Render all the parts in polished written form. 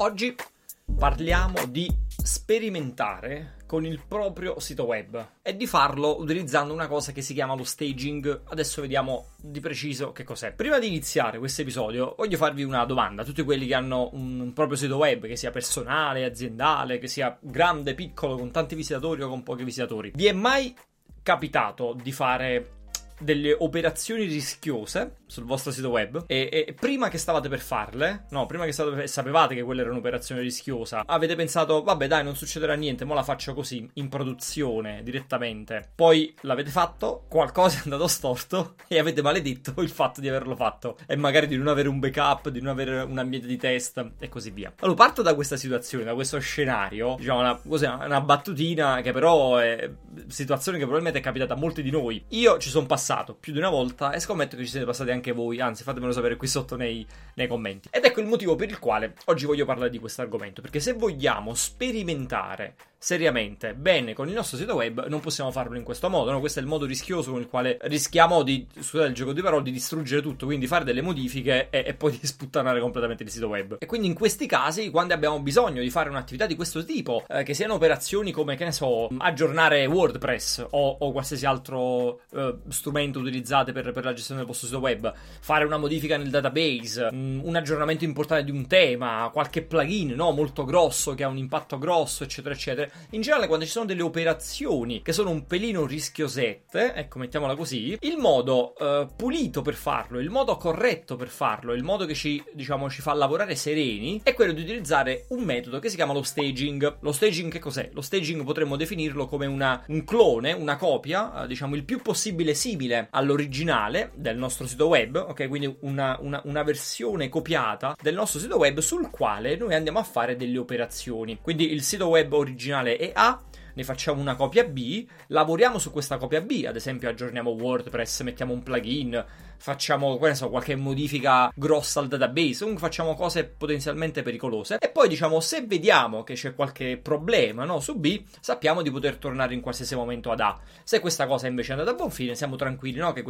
Oggi parliamo di sperimentare con il proprio sito web e di farlo utilizzando una cosa che si chiama lo staging. Adesso vediamo di preciso che cos'è. Prima di iniziare questo episodio voglio farvi una domanda. Tutti quelli che hanno un proprio sito web, che sia personale, aziendale, che sia grande, piccolo, con tanti visitatori o con pochi visitatori, vi è mai capitato di fare delle operazioni rischiose sul vostro sito web e prima che stavate per farle, sapevate che quella era un'operazione rischiosa, avete pensato vabbè dai, non succederà niente, mo la faccio così in produzione direttamente, poi l'avete fatto, qualcosa è andato storto e avete maledetto il fatto di averlo fatto e magari di non avere un backup, di non avere un ambiente di test e così via. Allora parto da questa situazione, da questo scenario, diciamo una battutina che però è situazione che probabilmente è capitata a molti di noi. Io ci sono passato più di una volta e scommetto che ci siete passati anche voi, anzi fatemelo sapere qui sotto nei commenti. Ed ecco il motivo per il quale oggi voglio parlare di questo argomento, perché se vogliamo sperimentare seriamente bene con il nostro sito web non possiamo farlo in questo modo, no? Questo è il modo rischioso con il quale rischiamo di, scusate il gioco di parole, di distruggere tutto, quindi fare delle modifiche e poi di sputtanare completamente il sito web. E quindi in questi casi, quando abbiamo bisogno di fare un'attività di questo tipo, che siano operazioni come, che ne so, aggiornare WordPress o qualsiasi altro strumento utilizzate per la gestione del vostro sito web, fare una modifica nel database, un aggiornamento importante di un tema, qualche plugin, no? Molto grosso, che ha un impatto grosso, eccetera eccetera. In generale, quando ci sono delle operazioni che sono un pelino rischiosette, ecco, mettiamola così, il modo pulito per farlo, il modo corretto per farlo, il modo che ci fa lavorare sereni è quello di utilizzare un metodo che si chiama lo staging. Lo staging che cos'è? Lo staging potremmo definirlo come un clone, una copia, il più possibile simile all'originale del nostro sito web, ok? Quindi una versione copiata del nostro sito web sul quale noi andiamo a fare delle operazioni. Quindi il sito web originale è A, ne facciamo una copia B, lavoriamo su questa copia B, ad esempio aggiorniamo WordPress, mettiamo un plugin, facciamo qualche modifica grossa al database, comunque facciamo cose potenzialmente pericolose e poi se vediamo che c'è qualche problema, no, su B, sappiamo di poter tornare in qualsiasi momento ad A. Se questa cosa invece è andata a buon fine, siamo tranquilli, no, che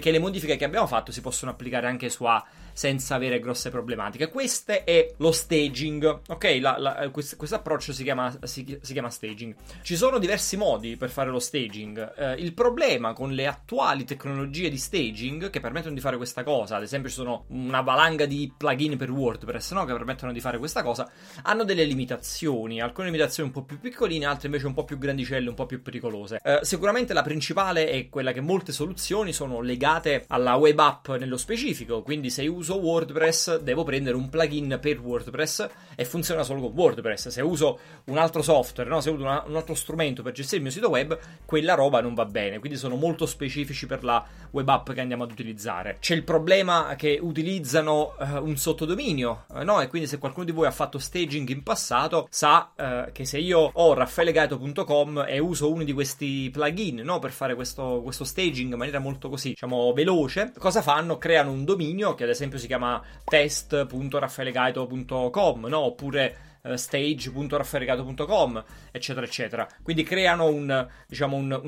le modifiche che abbiamo fatto si possono applicare anche su A senza avere grosse problematiche. Questo è lo staging, ok? Questo approccio si chiama staging. Ci sono diversi modi per fare lo staging. Il problema con le attuali tecnologie di staging che permettono di fare questa cosa, ad esempio ci sono una valanga di plugin per WordPress, no? Che permettono di fare questa cosa, hanno delle limitazioni, alcune limitazioni un po' più piccoline, altre invece un po' più grandicelle, un po' più pericolose. Sicuramente la principale è quella che molte soluzioni sono legate alla web app nello specifico, quindi se uso WordPress devo prendere un plugin per WordPress e funziona solo con WordPress. Se uso un altro software, no? Se uso un altro strumento per gestire il mio sito web, quella roba non va bene, quindi sono molto specifici per la web app che andiamo ad utilizzare. C'è il problema che utilizzano un sottodominio, no? E quindi se qualcuno di voi ha fatto staging in passato sa che se io ho raffaelegaito.com e uso uno di questi plugin, no? Per fare questo staging in maniera molto così, diciamo, veloce, cosa fanno? Creano un dominio che ad esempio si chiama test.raffaelegaito.com, no? Oppure stage.raffaelegaito.com, eccetera eccetera. Quindi creano un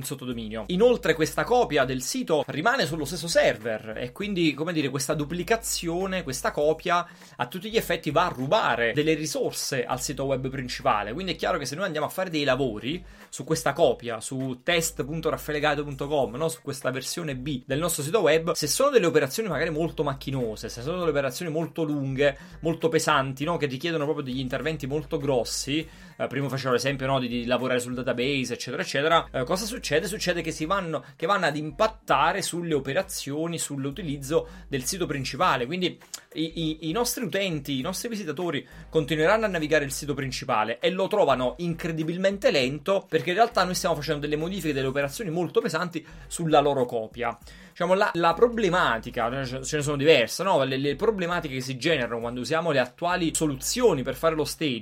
sottodominio. Inoltre questa copia del sito rimane sullo stesso server e quindi, come dire, questa duplicazione, questa copia a tutti gli effetti va a rubare delle risorse al sito web principale. Quindi è chiaro che se noi andiamo a fare dei lavori su questa copia, su test.raffaelegaito.com, no? Su questa versione B del nostro sito web, se sono delle operazioni magari molto macchinose, se sono delle operazioni molto lunghe, molto pesanti, no? Che richiedono proprio degli interventi molto grossi, prima facevo l'esempio, no, di lavorare sul database, eccetera eccetera, cosa succede? Succede che vanno ad impattare sulle operazioni, sull'utilizzo del sito principale. Quindi i nostri utenti, i nostri visitatori continueranno a navigare il sito principale e lo trovano incredibilmente lento, perché in realtà noi stiamo facendo delle modifiche, delle operazioni molto pesanti sulla loro copia. Diciamo, la problematica, ce ne sono diverse, no? Le problematiche che si generano quando usiamo le attuali soluzioni per fare lo staging,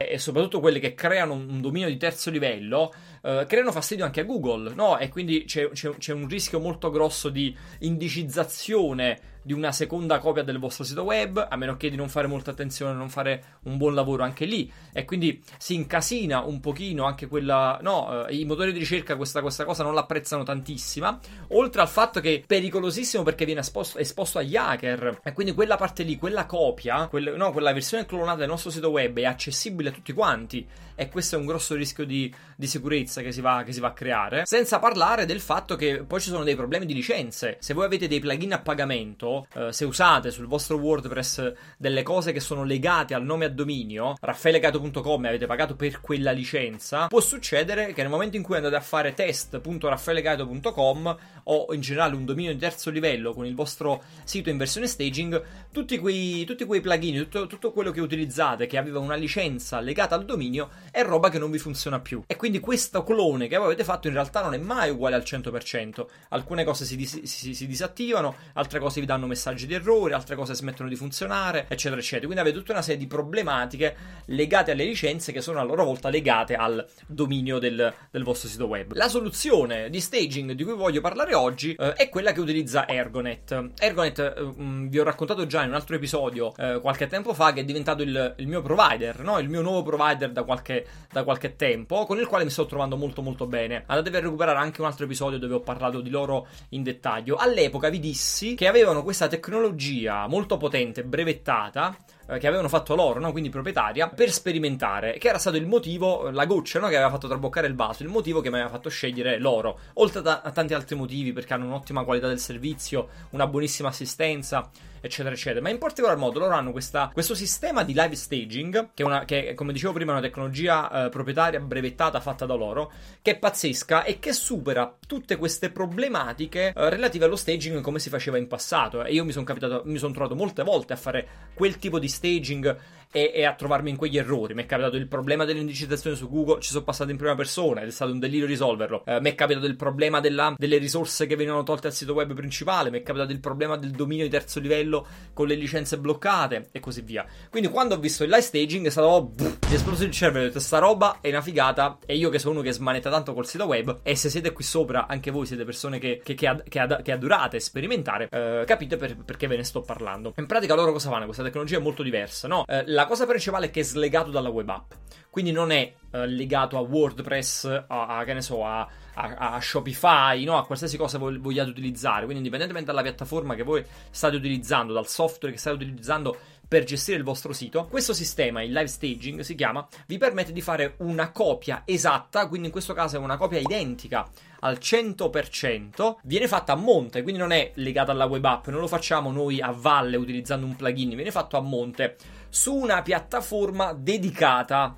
e soprattutto quelle che creano un dominio di terzo livello, creano fastidio anche a Google, no? E quindi c'è un rischio molto grosso di indicizzazione di una seconda copia del vostro sito web, a meno che di non fare molta attenzione, non fare un buon lavoro anche lì, e quindi si incasina un pochino anche quella, no? I motori di ricerca questa cosa non l'apprezzano tantissima, oltre al fatto che è pericolosissimo perché viene esposto agli hacker, e quindi quella parte lì, quella copia, no? Quella versione clonata del nostro sito web è accessibile a tutti quanti, e questo è un grosso rischio di sicurezza che si va a creare, senza parlare del fatto che poi ci sono dei problemi di licenze. Se voi avete dei plugin a pagamento, se usate sul vostro WordPress delle cose che sono legate al nome e al dominio, raffaelegaito.com, avete pagato per quella licenza, può succedere che nel momento in cui andate a fare test.raffaelegaito.com o in generale un dominio di terzo livello con il vostro sito in versione staging, tutti quei plugin, tutto quello che utilizzate che aveva una licenza legata al dominio è roba che non vi funziona più, e quindi questo clone che voi avete fatto in realtà non è mai uguale al 100%. Alcune cose si disattivano, altre cose vi danno messaggi di errore, altre cose smettono di funzionare, eccetera eccetera. Quindi avete tutta una serie di problematiche legate alle licenze che sono a loro volta legate al dominio del vostro sito web. La soluzione di staging di cui voglio parlare oggi è quella che utilizza Ergonet. Vi ho raccontato già in un altro episodio qualche tempo fa, che è diventato il mio provider, no? Il mio nuovo provider da qualche tempo, con il quale mi sto trovando molto molto bene. Andatevi a recuperare anche un altro episodio dove ho parlato di loro in dettaglio. All'epoca vi dissi che avevano questa tecnologia molto potente, brevettata, che avevano fatto loro, no? Quindi proprietaria, per sperimentare, che era stato il motivo, la goccia, no? Che aveva fatto traboccare il vaso, il motivo che mi aveva fatto scegliere loro, oltre a tanti altri motivi, perché hanno un'ottima qualità del servizio, una buonissima assistenza, eccetera eccetera. Ma in particolar modo loro hanno questo sistema di live staging, che come dicevo prima è una tecnologia proprietaria brevettata fatta da loro, che è pazzesca e che supera tutte queste problematiche relative allo staging come si faceva in passato. E io mi sono trovato molte volte a fare quel tipo di staging e a trovarmi in quegli errori. Mi è capitato il problema dell'indicizzazione su Google, ci sono passato in prima persona ed è stato un delirio risolverlo. Mi è capitato il problema delle risorse che venivano tolte al sito web principale, mi è capitato il problema del dominio di terzo livello con le licenze bloccate e così via. Quindi quando ho visto il live staging è stato mi è esploso il cervello, ho detto sta roba è una figata, e io che sono uno che smanetta tanto col sito web, e se siete qui sopra anche voi siete persone che adorate sperimentare, capite perché ve ne sto parlando. In pratica loro cosa fanno? Questa tecnologia è molto diversa, no? La cosa principale è che è slegato dalla web app, quindi non è legato a WordPress, a a Shopify, no? A qualsiasi cosa vogliate utilizzare. Quindi, indipendentemente dalla piattaforma che voi state utilizzando, dal software che state utilizzando per gestire il vostro sito, questo sistema, il live staging si chiama, vi permette di fare una copia esatta, quindi in questo caso è una copia identica al 100%, viene fatta a monte, quindi non è legata alla web app, non lo facciamo noi a valle utilizzando un plugin, viene fatto a monte su una piattaforma dedicata,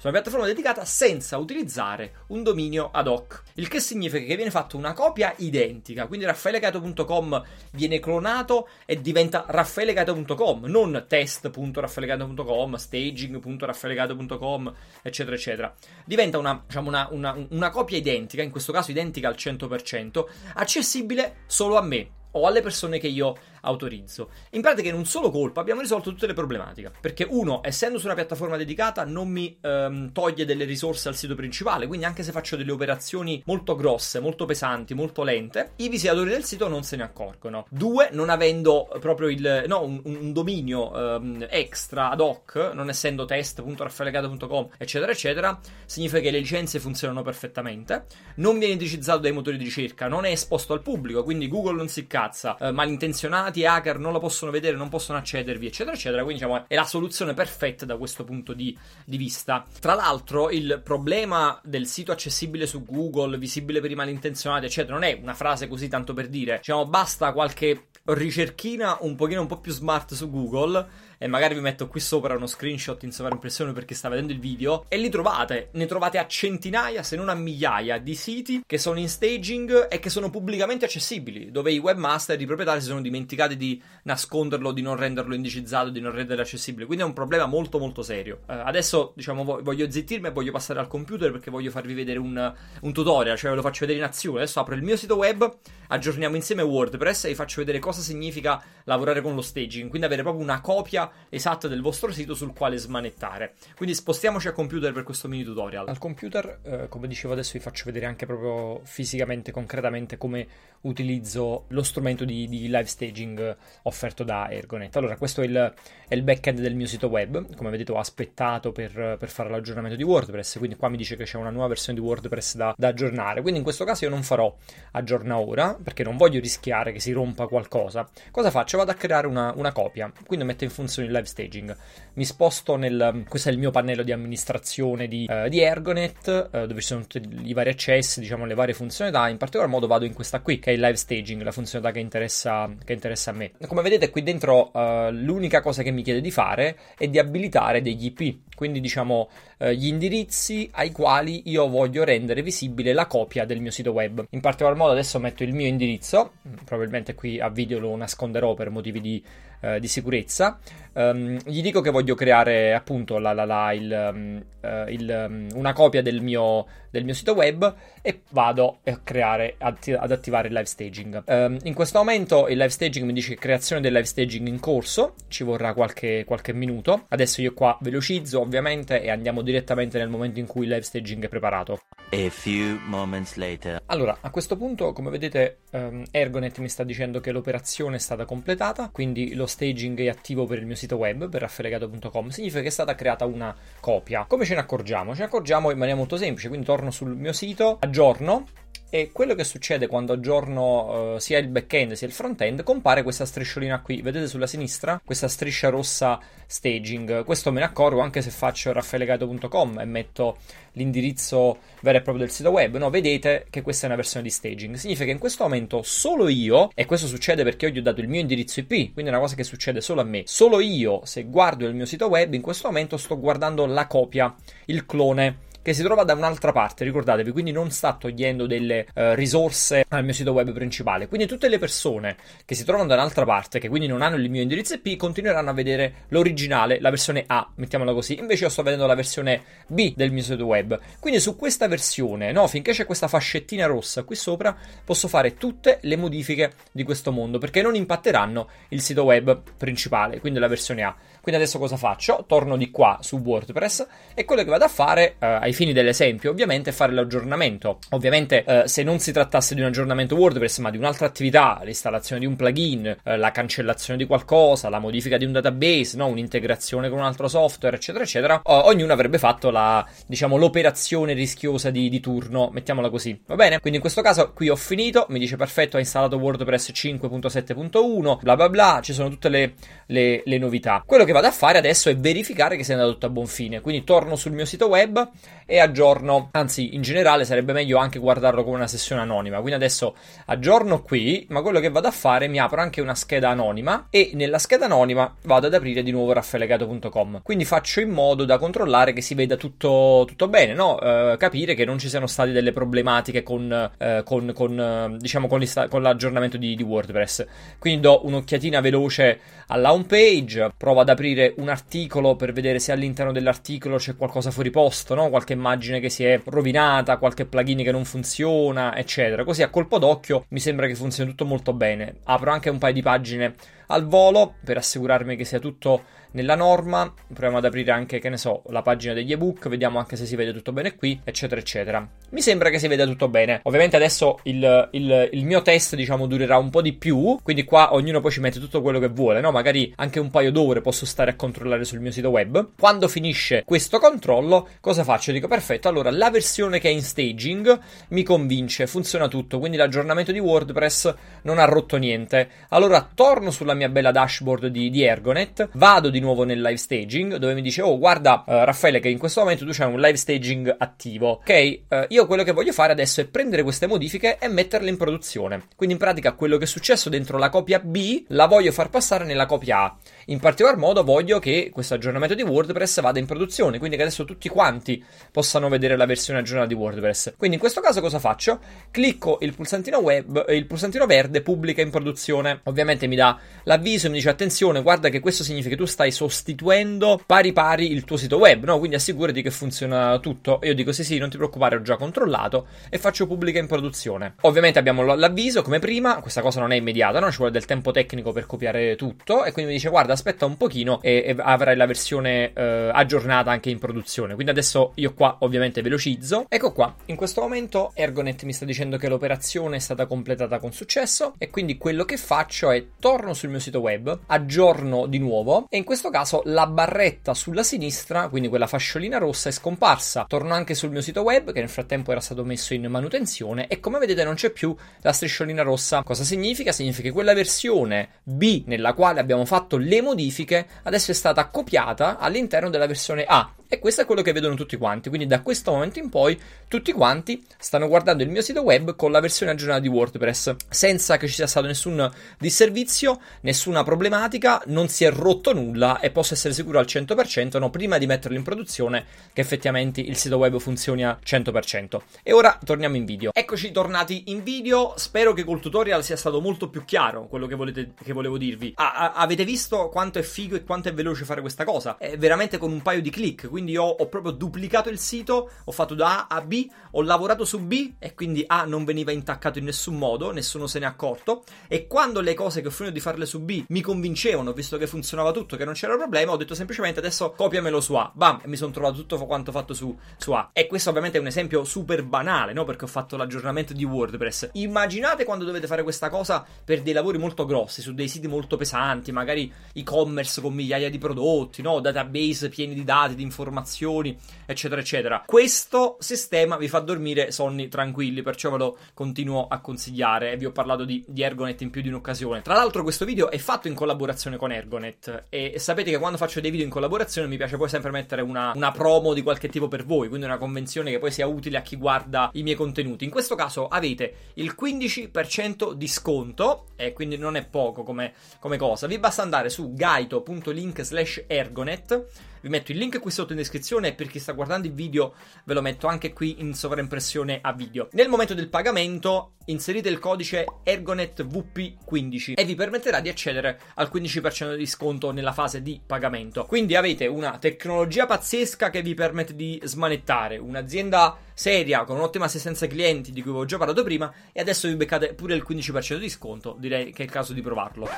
senza utilizzare un dominio ad hoc, il che significa che viene fatta una copia identica, quindi raffaelegaito.com viene clonato e diventa raffaelegaito.com, non test.raffaelegaito.com, staging.raffaelegaito.com, eccetera eccetera. Diventa una copia identica, in questo caso identica al 100%, accessibile solo a me o alle persone che io autorizzo. In pratica, in un solo colpo abbiamo risolto tutte le problematiche, perché uno, essendo su una piattaforma dedicata, non mi toglie delle risorse al sito principale, quindi anche se faccio delle operazioni molto grosse, molto pesanti, molto lente, i visitatori del sito non se ne accorgono. Due, non avendo proprio un dominio extra ad hoc, non essendo test.raffaelegaito.com, eccetera eccetera, significa che le licenze funzionano perfettamente, non viene indicizzato dai motori di ricerca, non è esposto al pubblico, quindi Google non si cazza, malintenzionati hacker non la possono vedere, non possono accedervi, eccetera eccetera. Quindi diciamo è la soluzione perfetta da questo punto di vista. Tra l'altro il problema del sito accessibile su Google, visibile per i malintenzionati eccetera, non è una frase così tanto per dire, diciamo basta qualche ricerchina un po' più smart su Google, e magari vi metto qui sopra uno screenshot in sovraimpressione perché sta vedendo il video, e li trovate, ne trovate a centinaia se non a migliaia di siti che sono in staging e che sono pubblicamente accessibili, dove i webmaster, i proprietari si sono dimenticati di nasconderlo, di non renderlo indicizzato, di non renderlo accessibile. Quindi è un problema molto molto serio. Adesso diciamo voglio zittirmi e voglio passare al computer perché voglio farvi vedere un tutorial, cioè ve lo faccio vedere in azione. Adesso apro il mio sito web, aggiorniamo insieme WordPress e vi faccio vedere cosa significa lavorare con lo staging, quindi avere proprio una copia esatta del vostro sito sul quale smanettare. Quindi spostiamoci al computer per questo mini tutorial. Al computer, come dicevo, adesso vi faccio vedere anche proprio fisicamente, concretamente, come utilizzo lo strumento di live staging offerto da Ergonet. Allora, questo è il backend del mio sito web. Come vedete ho aspettato per fare l'aggiornamento di WordPress, quindi qua mi dice che c'è una nuova versione di WordPress da aggiornare, quindi in questo caso io non farò aggiorna ora perché non voglio rischiare che si rompa qualcosa. Cosa faccio? Vado a creare una copia, quindi metto in funzione il live staging, mi sposto questo è il mio pannello di amministrazione di Ergonet, dove ci sono tutti i vari accessi, diciamo le varie funzionalità. In particolar modo vado in questa qui che è il live staging, la funzionalità che interessa a me. Come vedete qui dentro l'unica cosa che mi chiede di fare è di abilitare degli IP, quindi diciamo gli indirizzi ai quali io voglio rendere visibile la copia del mio sito web. In particolar modo adesso metto il mio indirizzo, probabilmente qui a video lo nasconderò per motivi di sicurezza. Gli dico che voglio creare appunto una copia del mio sito web, e vado a creare ad attivare il live staging. In questo momento il live staging mi dice creazione del live staging in corso, ci vorrà qualche minuto. Adesso io qua velocizzo ovviamente e andiamo direttamente nel momento in cui il live staging è preparato. A few moments later. Allora, a questo punto, come vedete, Ergonet mi sta dicendo che l'operazione è stata completata, quindi lo staging è attivo per il mio sito web, per raffaelegaito.com. Significa che è stata creata una copia. Come ce ne accorgiamo? Ce ne accorgiamo in maniera molto semplice, quindi torno sul mio sito, aggiorno, e quello che succede quando aggiorno sia il back-end sia il front-end, compare questa strisciolina qui, vedete sulla sinistra? Questa striscia rossa staging. Questo me ne accorgo anche se faccio raffaelegaito.com e metto l'indirizzo vero e proprio del sito web, no? Vedete che questa è una versione di staging. Significa che in questo momento solo io, e questo succede perché io gli ho dato il mio indirizzo IP, quindi è una cosa che succede solo a me, solo io, se guardo il mio sito web, in questo momento sto guardando la copia, il clone, che si trova da un'altra parte, ricordatevi, quindi non sta togliendo delle risorse al mio sito web principale. Quindi tutte le persone che si trovano da un'altra parte, che quindi non hanno il mio indirizzo IP, continueranno a vedere l'originale, la versione A, mettiamola così. Invece io sto vedendo la versione B del mio sito web. Quindi su questa versione, no, finché c'è questa fascettina rossa qui sopra, posso fare tutte le modifiche di questo mondo, perché non impatteranno il sito web principale, quindi la versione A. Quindi adesso cosa faccio? Torno di qua su WordPress e quello che vado a fare ai ai fini dell'esempio ovviamente fare l'aggiornamento. Ovviamente se non si trattasse di un aggiornamento WordPress ma di un'altra attività, l'installazione di un plugin, la cancellazione di qualcosa, la modifica di un database, no? Un'integrazione con un altro software, eccetera eccetera, ognuno avrebbe fatto la, diciamo, l'operazione rischiosa di turno, mettiamola così, va bene? Quindi in questo caso qui ho finito, mi dice perfetto, hai installato WordPress 5.7.1, bla bla bla, ci sono tutte le novità. Quello che vado a fare adesso è verificare che sia andato tutto a buon fine, quindi torno sul mio sito web e aggiorno, anzi in generale sarebbe meglio anche guardarlo con una sessione anonima, quindi adesso aggiorno qui, ma quello che vado a fare, mi apro anche una scheda anonima e nella scheda anonima vado ad aprire di nuovo raffaelegaito.com, quindi faccio in modo da controllare che si veda tutto bene, no? Capire che non ci siano state delle problematiche con l'aggiornamento di WordPress. Quindi do un'occhiatina veloce alla home page, provo ad aprire un articolo per vedere se all'interno dell'articolo c'è qualcosa fuori posto, no? Qualche immagine che si è rovinata, qualche plugin che non funziona, eccetera. Così a colpo d'occhio mi sembra che funzioni tutto molto bene. Apro anche un paio di pagine al volo per assicurarmi che sia tutto nella norma. Proviamo ad aprire anche, che ne so, la pagina degli ebook, vediamo anche se si vede tutto bene qui, eccetera eccetera. Mi sembra che si veda tutto bene. Ovviamente adesso il mio test, diciamo, durerà un po' di più, quindi qua ognuno poi ci mette tutto quello che vuole, no? Magari anche un paio d'ore posso stare a controllare sul mio sito web. Quando finisce questo controllo, cosa faccio? Dico perfetto, allora la versione che è in staging mi convince, funziona tutto, quindi l'aggiornamento di WordPress non ha rotto niente. Allora torno sulla mia bella dashboard di Ergonet, vado di nuovo nel live staging dove mi dice oh guarda Raffaele che in questo momento tu c'hai un live staging attivo, ok? Io quello che voglio fare adesso è prendere queste modifiche e metterle in produzione, quindi in pratica quello che è successo dentro la copia B la voglio far passare nella copia A, in particolar modo voglio che questo aggiornamento di WordPress vada in produzione, quindi che adesso tutti quanti possano vedere la versione aggiornata di WordPress. Quindi in questo caso cosa faccio? Clicco il pulsantino web, il pulsantino verde pubblica in produzione, ovviamente mi dà l'avviso e mi dice attenzione guarda che questo significa che tu stai sostituendo pari pari il tuo sito web, no? Quindi assicurati che funziona tutto. Io dico sì sì, non ti preoccupare, ho già controllato, e faccio pubblica in produzione. Ovviamente abbiamo l'avviso come prima, questa cosa non è immediata, no? Ci vuole del tempo tecnico per copiare tutto, e quindi mi dice guarda aspetta un pochino e avrai la versione aggiornata anche in produzione. Quindi adesso io qua ovviamente velocizzo, ecco qua, in questo momento Ergonet mi sta dicendo che l'operazione è stata completata con successo, e quindi quello che faccio è torno sul mio sito web, aggiorno di nuovo, e in questo caso la barretta sulla sinistra, quindi quella fasciolina rossa, è scomparsa. Torno anche sul mio sito web che nel frattempo era stato messo in manutenzione e come vedete non c'è più la strisciolina rossa. Cosa significa? Significa che quella versione B nella quale abbiamo fatto le modifiche adesso è stata copiata all'interno della versione A, e questo è quello che vedono tutti quanti. Quindi da questo momento in poi tutti quanti stanno guardando il mio sito web con la versione aggiornata di WordPress senza che ci sia stato nessun disservizio, nessuna problematica, non si è rotto nulla e posso essere sicuro al 100%, no, prima di metterlo in produzione, che effettivamente il sito web funzioni al 100%. E ora torniamo in video. Eccoci tornati in video, spero che col tutorial sia stato molto più chiaro quello che volevo dirvi. Avete visto quanto è figo e quanto è veloce fare questa cosa? È veramente con un paio di click, quindi ho proprio duplicato il sito, ho fatto da A a B, ho lavorato su B e quindi A non veniva intaccato in nessun modo, nessuno se ne è accorto, e quando le cose che ho finito di farle su B mi convincevano, visto che funzionava tutto, che non c'era problema, ho detto semplicemente adesso copiamelo su A, bam, e mi sono trovato tutto quanto fatto su A. E questo ovviamente è un esempio super banale, no? Perché ho fatto l'aggiornamento di WordPress. Immaginate quando dovete fare questa cosa per dei lavori molto grossi, su dei siti molto pesanti, magari e-commerce con migliaia di prodotti, no? Database pieni di dati, di informazioni, eccetera eccetera. Questo sistema vi fa dormire sonni tranquilli, perciò ve lo continuo a consigliare. Vi ho parlato di Ergonet in più di un'occasione. Tra l'altro questo video è fatto in collaborazione con Ergonet, e sapete che quando faccio dei video in collaborazione mi piace poi sempre mettere una promo di qualche tipo per voi, quindi una convenzione che poi sia utile a chi guarda i miei contenuti. In questo caso avete il 15% di sconto, e quindi non è poco come cosa. Vi basta andare su gaito.link/ergonet, vi metto il link qui sotto in descrizione, e per chi sta guardando il video ve lo metto anche qui in sovraimpressione a video. Nel momento del pagamento inserite il codice ErgonetVP15 e vi permetterà di accedere al 15% di sconto nella fase di pagamento. Quindi avete una tecnologia pazzesca che vi permette di smanettare, un'azienda seria con un'ottima assistenza ai clienti di cui avevo già parlato prima, e adesso vi beccate pure il 15% di sconto. Direi che è il caso di provarlo.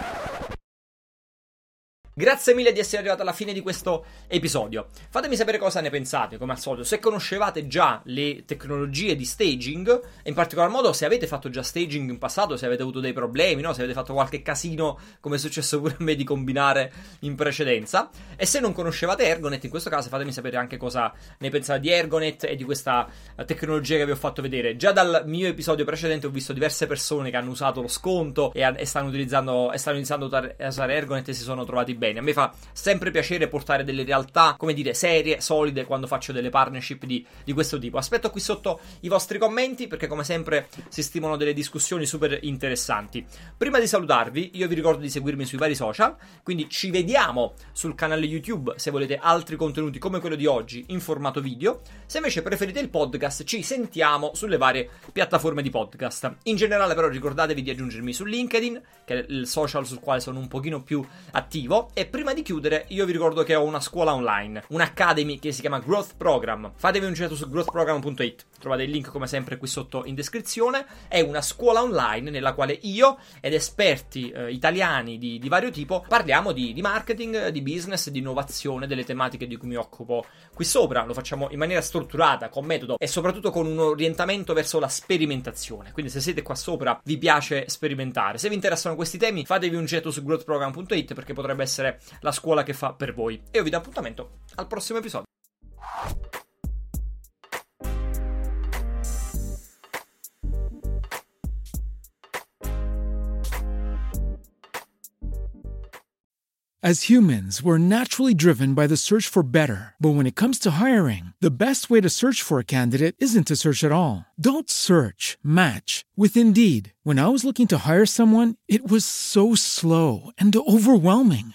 Grazie mille di essere arrivato alla fine di questo episodio. Fatemi sapere cosa ne pensate, come al solito, se conoscevate già le tecnologie di staging, e in particolar modo se avete fatto già staging in passato, se avete avuto dei problemi, no? Se avete fatto qualche casino, come è successo pure a me di combinare in precedenza. E se non conoscevate Ergonet, in questo caso fatemi sapere anche cosa ne pensate di Ergonet e di questa tecnologia che vi ho fatto vedere. Già dal mio episodio precedente ho visto diverse persone che hanno usato lo sconto e stanno iniziando a usare Ergonet e si sono trovati bene. A me fa sempre piacere portare delle realtà, come dire, serie, solide, quando faccio delle partnership di questo tipo. Aspetto qui sotto i vostri commenti, perché come sempre si stimolano delle discussioni super interessanti. Prima di salutarvi, io vi ricordo di seguirmi sui vari social, quindi ci vediamo sul canale YouTube se volete altri contenuti come quello di oggi in formato video. Se invece preferite il podcast, ci sentiamo sulle varie piattaforme di podcast. In generale però ricordatevi di aggiungermi su LinkedIn, che è il social sul quale sono un pochino più attivo. E prima di chiudere, io vi ricordo che ho una scuola online, un'academy che si chiama Growth Program. Fatevi un giro su growthprogram.it, trovate il link come sempre qui sotto in descrizione. È una scuola online nella quale io ed esperti italiani di vario tipo parliamo di marketing, di business, di innovazione, delle tematiche di cui mi occupo qui sopra. Lo facciamo in maniera strutturata, con metodo e soprattutto con un orientamento verso la sperimentazione. Quindi se siete qua sopra, vi piace sperimentare, se vi interessano questi temi, fatevi un giro su growthprogram.it, perché potrebbe essere la scuola che fa per voi. E io vi do appuntamento al prossimo episodio. As humans, we're naturally driven by the search for better. But when it comes to hiring, the best way to search for a candidate isn't to search at all. Don't search, match with Indeed. When I was looking to hire someone, it was so slow and overwhelming.